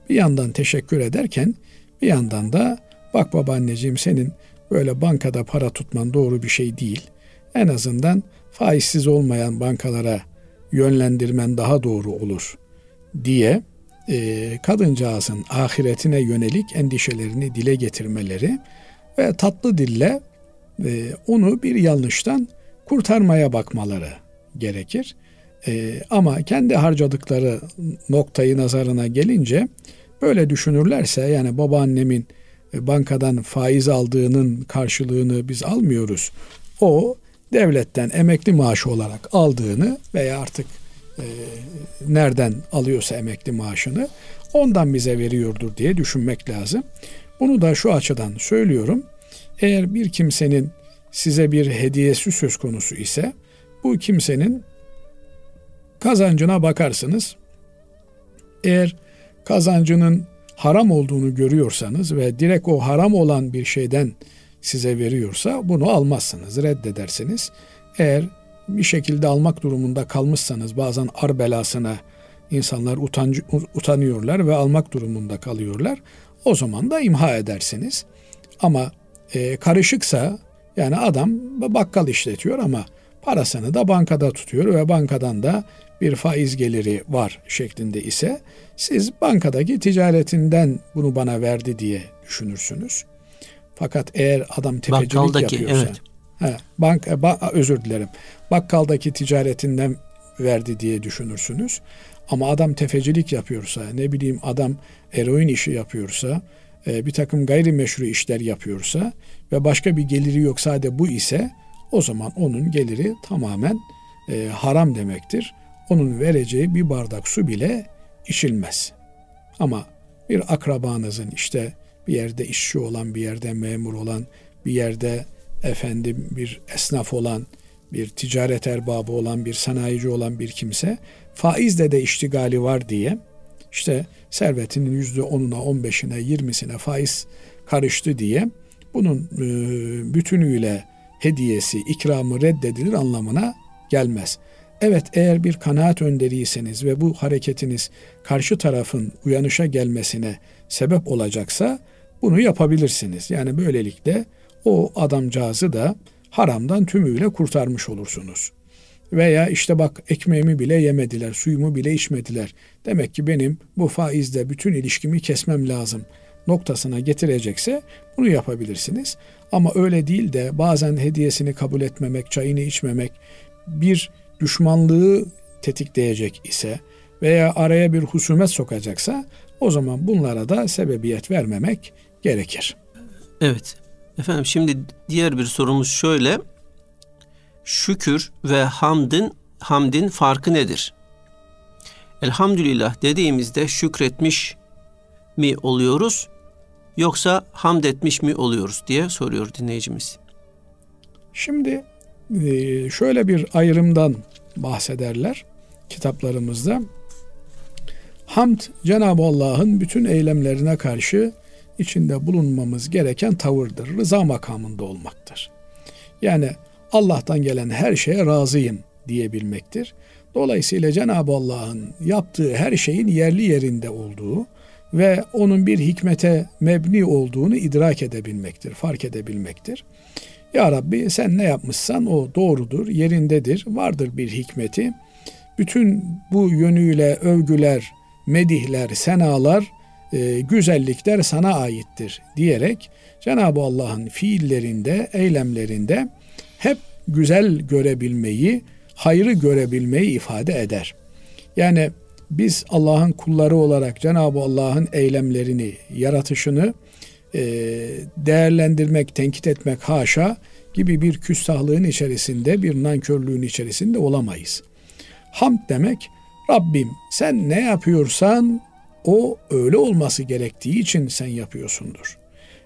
Bir yandan teşekkür ederken bir yandan da bak babaanneciğim, senin böyle bankada para tutman doğru bir şey değil. En azından faizsiz olmayan bankalara yönlendirmen daha doğru olur diye e, kadıncağızın ahiretine yönelik endişelerini dile getirmeleri ve tatlı dille e, onu bir yanlıştan kurtarmaya bakmaları gerekir. E, ama kendi harcadıkları noktayı nazarına gelince böyle düşünürlerse, yani babaannemin bankadan faiz aldığının karşılığını biz almıyoruz, o devletten emekli maaşı olarak aldığını veya artık e, nereden alıyorsa emekli maaşını ondan bize veriyordur diye düşünmek lazım. Bunu da şu açıdan söylüyorum. Eğer bir kimsenin size bir hediyesi söz konusu ise bu kimsenin kazancına bakarsınız. Eğer kazancının haram olduğunu görüyorsanız ve direkt o haram olan bir şeyden size veriyorsa bunu almazsınız, reddedersiniz. Eğer bir şekilde almak durumunda kalmışsanız, bazen ar belasına insanlar utancı, utanıyorlar ve almak durumunda kalıyorlar. O zaman da imha edersiniz. Ama e, karışıksa, yani adam bakkal işletiyor ama parasını da bankada tutuyor ve bankadan da bir faiz geliri var şeklinde ise siz bankadaki ticaretinden bunu bana verdi diye düşünürsünüz. Fakat eğer adam tefecilik bakkaldaki, yapıyorsa, evet. he, bank, ba, özür dilerim, bakkaldaki ticaretinden verdi diye düşünürsünüz. Ama adam tefecilik yapıyorsa, ne bileyim adam eroin işi yapıyorsa, e, bir takım gayrimeşru işler yapıyorsa ve başka bir geliri yok sadece bu ise, o zaman onun geliri tamamen e, haram demektir. Onun vereceği bir bardak su bile içilmez. Ama bir akrabanızın işte bir yerde işçi olan, bir yerde memur olan, bir yerde efendim bir esnaf olan, bir ticaret erbabı olan, bir sanayici olan bir kimse faizle de iştigali var diye işte servetinin yüzde onuna, on beşine, yirmisine faiz karıştı diye bunun bütünüyle hediyesi, ikramı reddedilir anlamına gelmez. Evet, eğer bir kanaat önderiyseniz ve bu hareketiniz karşı tarafın uyanışa gelmesine sebep olacaksa bunu yapabilirsiniz. Yani böylelikle o adamcağızı da haramdan tümüyle kurtarmış olursunuz. Veya işte bak ekmeğimi bile yemediler, suyumu bile içmediler. Demek ki benim bu faizle bütün ilişkimi kesmem lazım noktasına getirecekse bunu yapabilirsiniz. Ama öyle değil de bazen hediyesini kabul etmemek, çayını içmemek bir düşmanlığı tetikleyecek ise veya araya bir husumet sokacaksa o zaman bunlara da sebebiyet vermemek gerekir. Evet. Efendim, şimdi diğer bir sorumuz şöyle. Şükür ve hamdin, hamdin farkı nedir? Elhamdülillah dediğimizde şükretmiş mi oluyoruz yoksa hamd etmiş mi oluyoruz diye soruyor dinleyicimiz. Şimdi şöyle bir ayrımdan bahsederler kitaplarımızda. Hamd, Cenab-ı Allah'ın bütün eylemlerine karşı içinde bulunmamız gereken tavırdır. Rıza makamında olmaktır. Yani Allah'tan gelen her şeye razıyım diyebilmektir. Dolayısıyla Cenab-ı Allah'ın yaptığı her şeyin yerli yerinde olduğu ve onun bir hikmete mebni olduğunu idrak edebilmektir, fark edebilmektir. Ya Rabbi, sen ne yapmışsan o doğrudur, yerindedir, vardır bir hikmeti. Bütün bu yönüyle övgüler, medihler, senalar, e, güzellikler sana aittir diyerek Cenab-ı Allah'ın fiillerinde, eylemlerinde hep güzel görebilmeyi, hayrı görebilmeyi ifade eder. Yani biz Allah'ın kulları olarak Cenab-ı Allah'ın eylemlerini, yaratışını e, değerlendirmek, tenkit etmek haşa gibi bir küstahlığın içerisinde, bir nankörlüğün içerisinde olamayız. Hamd demek, Rabbim sen ne yapıyorsan o öyle olması gerektiği için sen yapıyorsundur.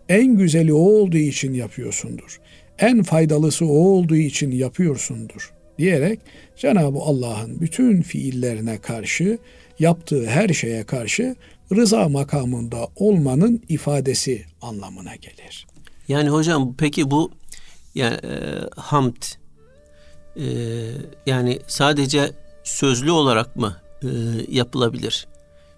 En güzeli o olduğu için yapıyorsundur. En faydalısı o olduğu için yapıyorsundur diyerek Cenab-ı Allah'ın bütün fiillerine karşı, yaptığı her şeye karşı rıza makamında olmanın ifadesi anlamına gelir. Yani hocam peki bu yani, e, hamd e, yani sadece sözlü olarak mı e, yapılabilir?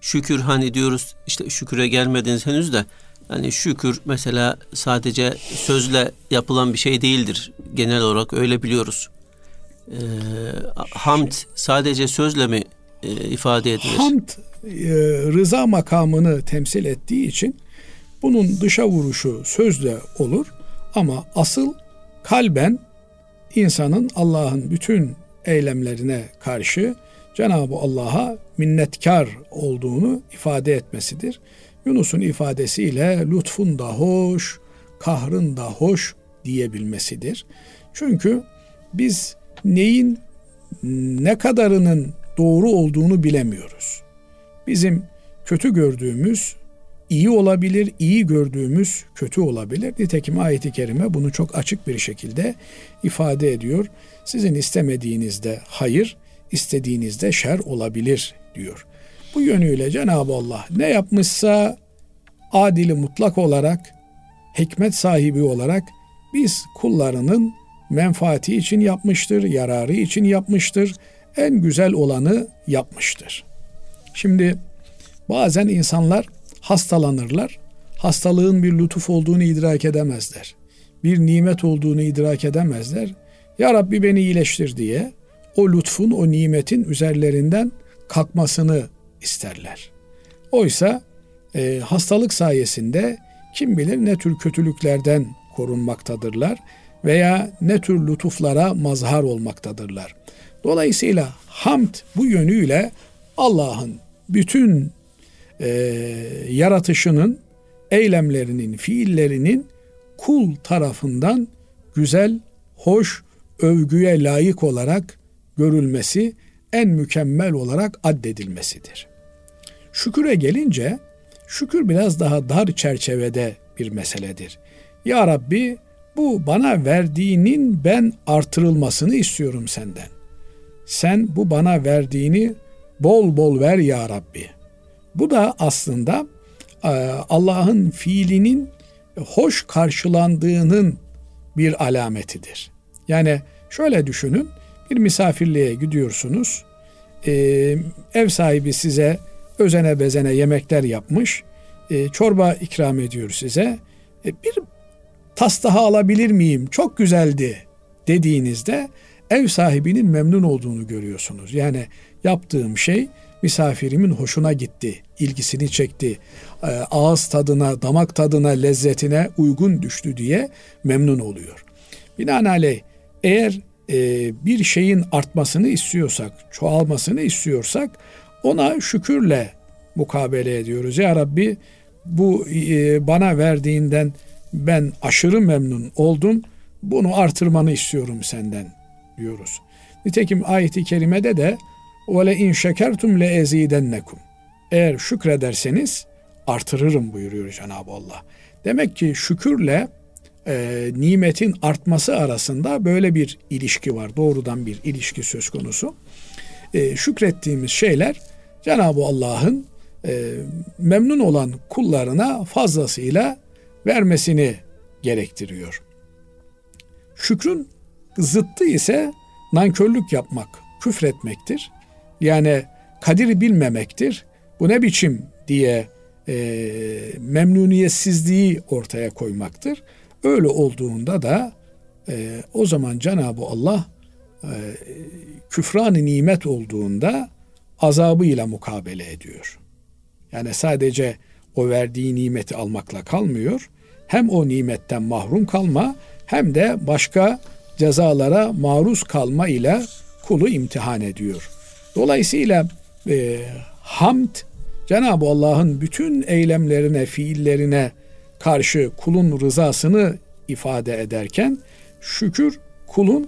Şükür, hani diyoruz işte şüküre gelmediniz henüz de, hani şükür mesela sadece sözle yapılan bir şey değildir. Genel olarak öyle biliyoruz. E, hamd sadece sözle mi e, ifade edilir? Hamd e, rıza makamını temsil ettiği için bunun dışa vuruşu sözle olur ama asıl kalben insanın Allah'ın bütün eylemlerine karşı Cenab-ı Allah'a minnetkar olduğunu ifade etmesidir. Yunus'un ifadesiyle lütfun da hoş, kahrın da hoş diyebilmesidir. Çünkü biz neyin ne kadarının doğru olduğunu bilemiyoruz. Bizim kötü gördüğümüz iyi olabilir, iyi gördüğümüz kötü olabilir. Nitekim ayet-i kerime bunu çok açık bir şekilde ifade ediyor. Sizin istemediğinizde hayır, istediğinizde şer olabilir diyor. Bu yönüyle Cenab-ı Allah ne yapmışsa adili mutlak olarak, hikmet sahibi olarak biz kullarının menfaati için yapmıştır, yararı için yapmıştır, en güzel olanı yapmıştır. Şimdi bazen insanlar hastalanırlar, hastalığın bir lütuf olduğunu idrak edemezler, bir nimet olduğunu idrak edemezler. Ya Rabbi beni iyileştir diye o lütfun, o nimetin üzerlerinden kalkmasını isterler. Oysa e, hastalık sayesinde kim bilir ne tür kötülüklerden korunmaktadırlar veya ne tür lütuflara mazhar olmaktadırlar. Dolayısıyla hamd bu yönüyle Allah'ın bütün e, yaratışının, eylemlerinin, fiillerinin kul tarafından güzel, hoş, övgüye layık olarak görülmesi, en mükemmel olarak addedilmesidir. Şüküre gelince, şükür biraz daha dar çerçevede bir meseledir. Ya Rabbi, bu bana verdiğinin ben artırılmasını istiyorum senden. Sen bu bana verdiğini bol bol ver ya Rabbi. Bu da aslında Allah'ın fiilinin hoş karşılandığının bir alametidir. Yani şöyle düşünün, bir misafirliğe gidiyorsunuz, ee, ev sahibi size özene bezene yemekler yapmış, ee, çorba ikram ediyor size, ee, bir tas daha alabilir miyim, çok güzeldi dediğinizde ev sahibinin memnun olduğunu görüyorsunuz. Yani yaptığım şey misafirimin hoşuna gitti, ilgisini çekti, ee, ağız tadına, damak tadına, lezzetine uygun düştü diye memnun oluyor. Binaenaleyh eğer bir şeyin artmasını istiyorsak, çoğalmasını istiyorsak ona şükürle mukabele ediyoruz. Ya Rabbi, bu bana verdiğinden ben aşırı memnun oldum, bunu artırmanı istiyorum senden diyoruz. Nitekim ayet-i kerimede de وَلَا اِنْ شَكَرْتُمْ لَاَز۪يدَنَّكُمْ eğer şükrederseniz artırırım buyuruyor Cenab-ı Allah. Demek ki şükürle E, nimetin artması arasında böyle bir ilişki var. Doğrudan bir ilişki söz konusu. E, şükrettiğimiz şeyler Cenab-ı Allah'ın e, memnun olan kullarına fazlasıyla vermesini gerektiriyor. Şükrün zıttı ise nankörlük yapmak, küfretmektir. Yani kadiri bilmemektir. Bu ne biçim diye e, memnuniyetsizliği ortaya koymaktır. Öyle olduğunda da e, o zaman Cenab-ı Allah e, küfran-ı nimet olduğunda azabıyla mukabele ediyor. Yani sadece o verdiği nimeti almakla kalmıyor. Hem o nimetten mahrum kalma hem de başka cezalara maruz kalma ile kulu imtihan ediyor. Dolayısıyla e, hamd, Cenab-ı Allah'ın bütün eylemlerine, fiillerine karşı kulun rızasını ifade ederken, şükür kulun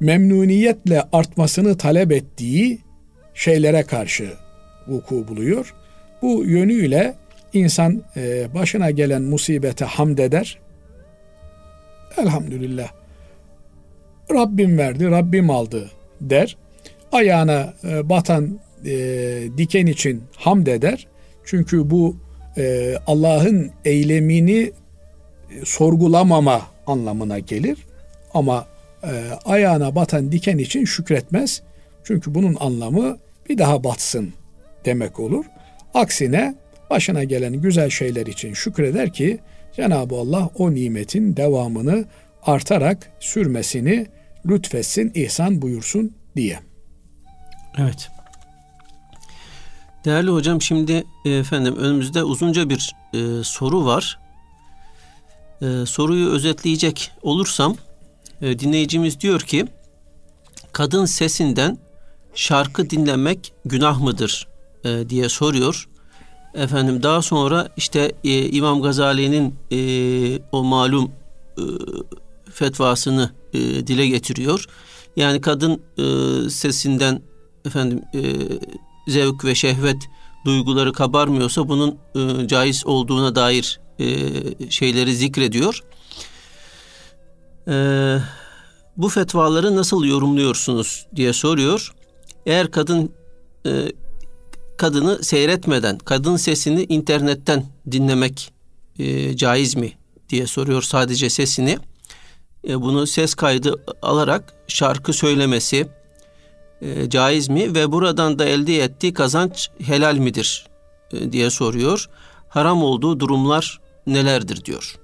memnuniyetle artmasını talep ettiği şeylere karşı vuku buluyor. Bu yönüyle insan e, başına gelen musibete hamd eder. Elhamdülillah, Rabbim verdi, Rabbim aldı der. Ayağına e, batan e, diken için hamd eder. Çünkü bu e, Allah'ın eylemini sorgulamama anlamına gelir. Ama e, ayağına batan diken için şükretmez. Çünkü bunun anlamı bir daha batsın demek olur. Aksine başına gelen güzel şeyler için şükreder ki Cenab-ı Allah o nimetin devamını artarak sürmesini lütfetsin, ihsan buyursun diye. Evet. Değerli hocam, şimdi efendim önümüzde uzunca bir e, soru var. E, soruyu özetleyecek olursam e, dinleyicimiz diyor ki, kadın sesinden şarkı dinlemek günah mıdır e, diye soruyor. Efendim daha sonra işte e, İmam Gazali'nin e, o malum e, fetvasını e, dile getiriyor. Yani kadın e, sesinden efendim e, zevk ve şehvet duyguları kabarmıyorsa bunun e, caiz olduğuna dair e, şeyleri zikrediyor. E, bu fetvaları nasıl yorumluyorsunuz diye soruyor. Eğer kadın e, kadını seyretmeden, kadın sesini internetten dinlemek e, caiz mi diye soruyor, sadece sesini. E, bunu ses kaydı alarak şarkı söylemesi e, caiz mi ve buradan da elde ettiği kazanç helal midir e, diye soruyor. Haram olduğu durumlar nelerdir diyor.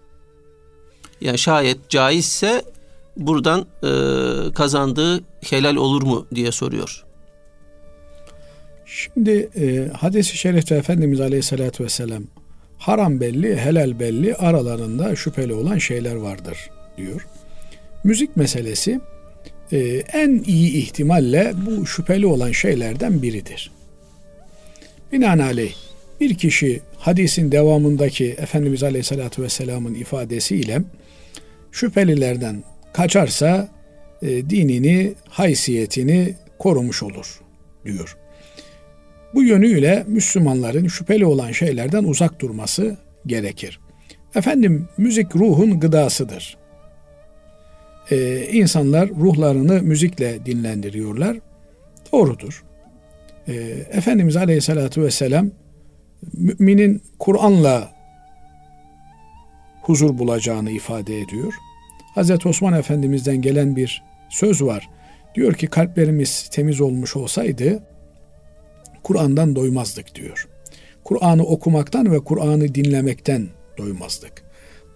Yani şayet caizse buradan e, kazandığı helal olur mu diye soruyor. Şimdi e, hadis-i şerifte Efendimiz Aleyhisselatü Vesselam haram belli, helal belli, aralarında şüpheli olan şeyler vardır diyor. Müzik meselesi e, en iyi ihtimalle bu şüpheli olan şeylerden biridir. Binaenaleyh bir kişi hadisin devamındaki Efendimiz Aleyhisselatü Vesselam'ın ifadesiyle şüphelilerden kaçarsa e, dinini, haysiyetini korumuş olur diyor. Bu yönüyle Müslümanların şüpheli olan şeylerden uzak durması gerekir. Efendim müzik ruhun gıdasıdır. Ee, insanlar ruhlarını müzikle dinlendiriyorlar. Doğrudur. Ee, Efendimiz Aleyhisselatü Vesselam müminin Kur'an'la huzur bulacağını ifade ediyor. Hazreti Osman Efendimiz'den gelen bir söz var. Diyor ki kalplerimiz temiz olmuş olsaydı Kur'an'dan doymazdık diyor. Kur'an'ı okumaktan ve Kur'an'ı dinlemekten doymazdık.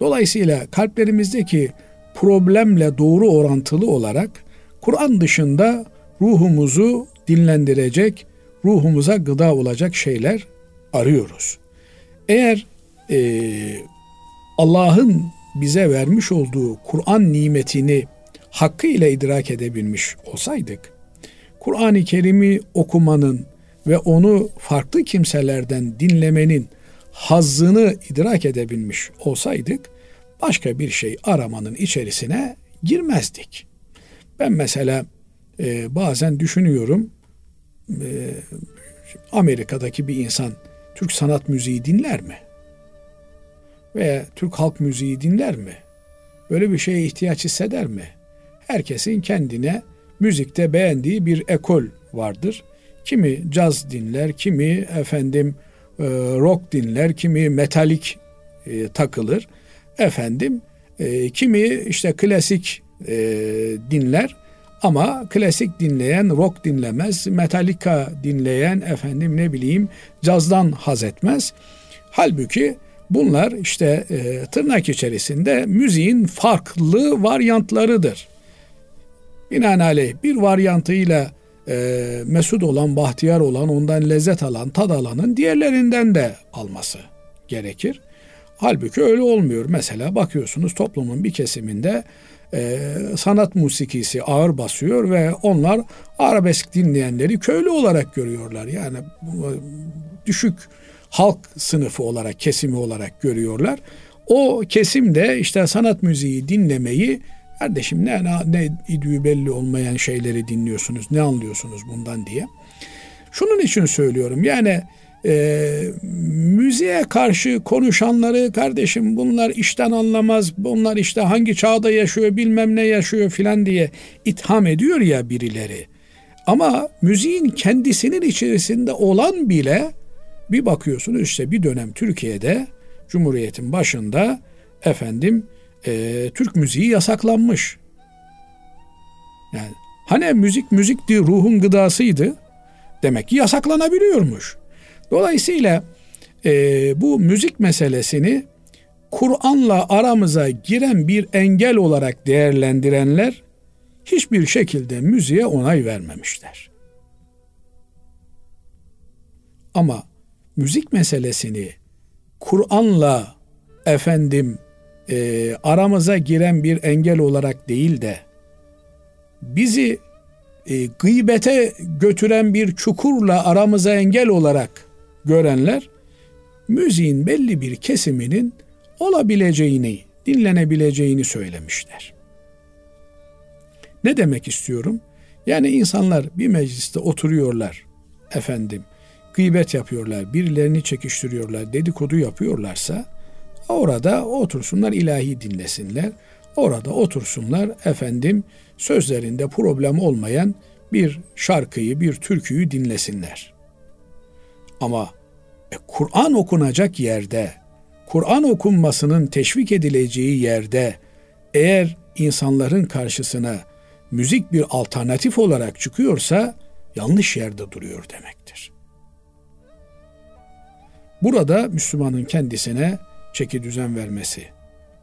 Dolayısıyla kalplerimizdeki problemle doğru orantılı olarak Kur'an dışında ruhumuzu dinlendirecek, ruhumuza gıda olacak şeyler arıyoruz. Eğer e, Allah'ın bize vermiş olduğu Kur'an nimetini hakkıyla idrak edebilmiş olsaydık, Kur'an-ı Kerim'i okumanın ve onu farklı kimselerden dinlemenin hazzını idrak edebilmiş olsaydık, başka bir şey aramanın içerisine girmezdik. Ben mesela e, bazen düşünüyorum, e, Amerika'daki bir insan Türk sanat müziği dinler mi? Veya Türk halk müziği dinler mi? Böyle bir şeye ihtiyaç hisseder mi? Herkesin kendine müzikte beğendiği bir ekol vardır. Kimi caz dinler, kimi efendim e, rock dinler, kimi metalik e, takılır. Efendim e, kimi işte klasik e, dinler ama klasik dinleyen rock dinlemez, metalika dinleyen efendim ne bileyim cazdan haz etmez. Halbuki bunlar işte e, tırnak içerisinde müziğin farklı varyantlarıdır. Binaenaleyh bir varyantıyla e, mesut olan, bahtiyar olan, ondan lezzet alan, tad alanın diğerlerinden de alması gerekir. Halbuki öyle olmuyor. Mesela bakıyorsunuz toplumun bir kesiminde e, sanat musikisi ağır basıyor ve onlar arabesk dinleyenleri köylü olarak görüyorlar. Yani düşük halk sınıfı olarak, kesimi olarak görüyorlar. O kesim de işte sanat müziği dinlemeyi, kardeşim ne, ne idüğü belli olmayan şeyleri dinliyorsunuz, ne anlıyorsunuz bundan diye. Şunun için söylüyorum yani e, müziğe karşı konuşanları, kardeşim bunlar işten anlamaz, bunlar işte hangi çağda yaşıyor, bilmem ne yaşıyor filan diye itham ediyor ya birileri. Ama müziğin kendisinin içerisinde olan bile bir bakıyorsunuz işte bir dönem Türkiye'de Cumhuriyet'in başında efendim e, Türk müziği yasaklanmış. Yani hani müzik müzikti, ruhun gıdasıydı, demek ki yasaklanabiliyormuş. Dolayısıyla e, bu müzik meselesini Kur'an'la aramıza giren bir engel olarak değerlendirenler hiçbir şekilde müziğe onay vermemişler. Ama müzik meselesini Kur'an'la efendim e, aramıza giren bir engel olarak değil de bizi e, gıybete götüren bir çukurla aramıza engel olarak görenler müziğin belli bir kesiminin olabileceğini, dinlenebileceğini söylemişler. Ne demek istiyorum? Yani insanlar bir mecliste oturuyorlar efendim, gıybet yapıyorlar, birilerini çekiştiriyorlar, dedikodu yapıyorlarsa orada otursunlar, ilahi dinlesinler. Orada otursunlar efendim sözlerinde problem olmayan bir şarkıyı, bir türküyü dinlesinler. Ama e, Kur'an okunacak yerde, Kur'an okunmasının teşvik edileceği yerde eğer insanların karşısına müzik bir alternatif olarak çıkıyorsa yanlış yerde duruyor demektir. Burada Müslümanın kendisine çeki düzen vermesi.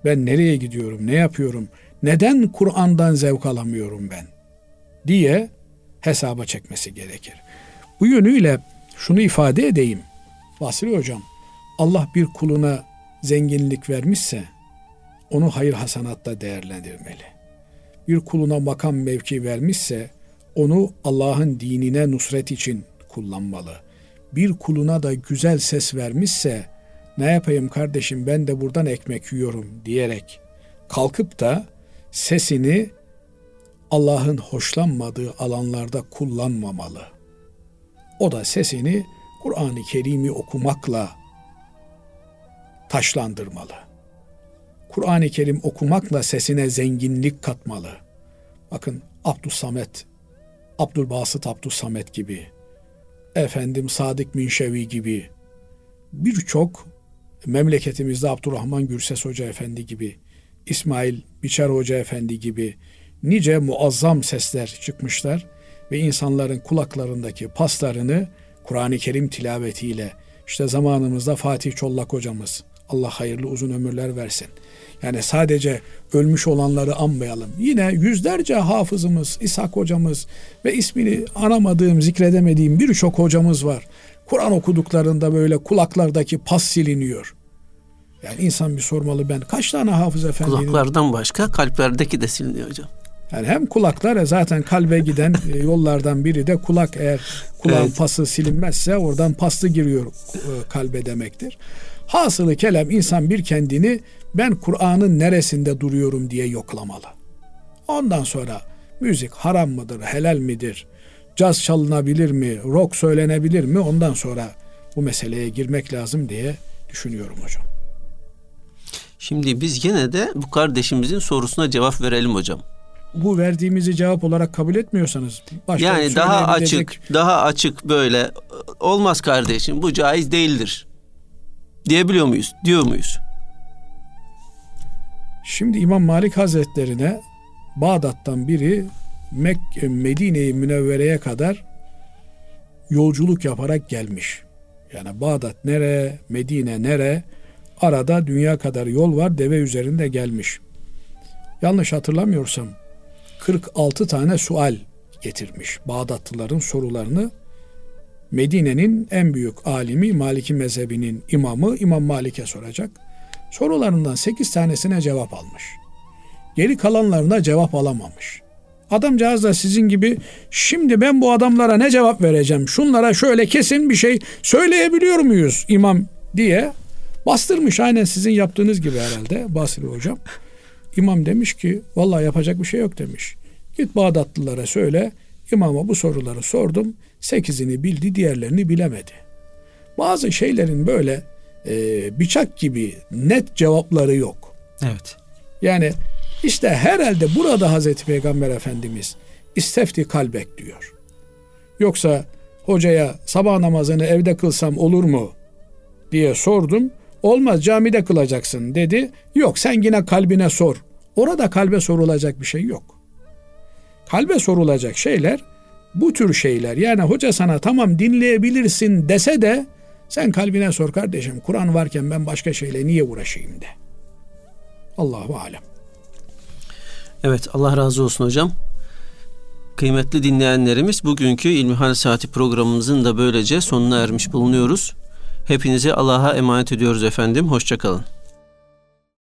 Ben nereye gidiyorum, ne yapıyorum, neden Kur'an'dan zevk alamıyorum ben diye hesaba çekmesi gerekir. Bu yönüyle şunu ifade edeyim. Vasili Hocam, Allah bir kuluna zenginlik vermişse onu hayır hasanatta değerlendirmeli. Bir kuluna makam mevki vermişse onu Allah'ın dinine nusret için kullanmalı. Bir kuluna da güzel ses vermişse ne yapayım kardeşim ben de buradan ekmek yiyorum diyerek kalkıp da sesini Allah'ın hoşlanmadığı alanlarda kullanmamalı. O da sesini Kur'an-ı Kerim'i okumakla taşlandırmalı. Kur'an-ı Kerim okumakla sesine zenginlik katmalı. Bakın Abdü Samet, Abdül Basit, Abdü Samet gibi, efendim Sadık Minşevi gibi, birçok memleketimizde Abdurrahman Gürses Hoca Efendi gibi, İsmail Biçer Hoca Efendi gibi nice muazzam sesler çıkmışlar ve insanların kulaklarındaki paslarını Kur'an-ı Kerim tilavetiyle, işte zamanımızda Fatih Çollak hocamız, Allah hayırlı uzun ömürler versin. Yani sadece ölmüş olanları anmayalım. Yine yüzlerce hafızımız, İshak hocamız ve ismini anamadığım, zikredemediğim birçok hocamız var. Kur'an okuduklarında böyle kulaklardaki pas siliniyor. Yani insan bir sormalı, ben kaç tane hafız efendinin... Kulaklardan başka kalplerdeki de siliniyor hocam. Yani hem kulaklar, zaten kalbe giden yollardan biri de kulak, eğer kulağın evet. pası silinmezse oradan paslı giriyor kalbe demektir. Hasılı kelam insan bir kendini ben Kur'an'ın neresinde duruyorum diye yoklamalı. Ondan sonra müzik haram mıdır, helal midir, caz çalınabilir mi, rock söylenebilir mi, ondan sonra bu meseleye girmek lazım diye düşünüyorum hocam. Şimdi biz gene de bu kardeşimizin sorusuna cevap verelim hocam. bu verdiğimizi cevap olarak kabul etmiyorsanız başka yani daha açık, daha açık böyle olmaz kardeşim, bu caiz değildir diyebiliyor muyuz? Diyor muyuz? Şimdi İmam Malik Hazretleri'ne Bağdat'tan biri Mekke, Medine-i Münevvere'ye kadar yolculuk yaparak gelmiş. Yani Bağdat nere, Medine nere, arada dünya kadar yol var, deve üzerinde gelmiş. Yanlış hatırlamıyorsam kırk altı tane sual getirmiş. Bağdatlıların sorularını Medine'nin en büyük alimi, Maliki mezhebinin imamı İmam Malik'e soracak. Sorularından sekiz tanesine cevap almış. Geri kalanlarına cevap alamamış. Adamcağız da sizin gibi, şimdi ben bu adamlara ne cevap vereceğim, şunlara şöyle kesin bir şey söyleyebiliyor muyuz imam diye bastırmış, aynen sizin yaptığınız gibi herhalde Basri hocam. İmam demiş ki vallahi yapacak bir şey yok demiş. Git Bağdatlılara söyle, imama bu soruları sordum, sekizini bildi, diğerlerini bilemedi. Bazı şeylerin böyle e, bıçak gibi net cevapları yok. Evet. Yani işte herhalde burada Hazreti Peygamber Efendimiz istefti kalbek diyor. Yoksa hocaya sabah namazını evde kılsam olur mu diye sordum. Olmaz, camide kılacaksın dedi. Yok, sen yine kalbine sor. Orada kalbe sorulacak bir şey yok. Kalbe sorulacak şeyler bu tür şeyler. Yani hoca sana tamam dinleyebilirsin dese de sen kalbine sor kardeşim. Kur'an varken ben başka şeyle niye uğraşayım de. Allahu alem. Evet, Allah razı olsun hocam. Kıymetli dinleyenlerimiz, bugünkü İlmihal Saati programımızın da böylece sonuna ermiş bulunuyoruz. Hepinizi Allah'a emanet ediyoruz efendim. Hoşça kalın.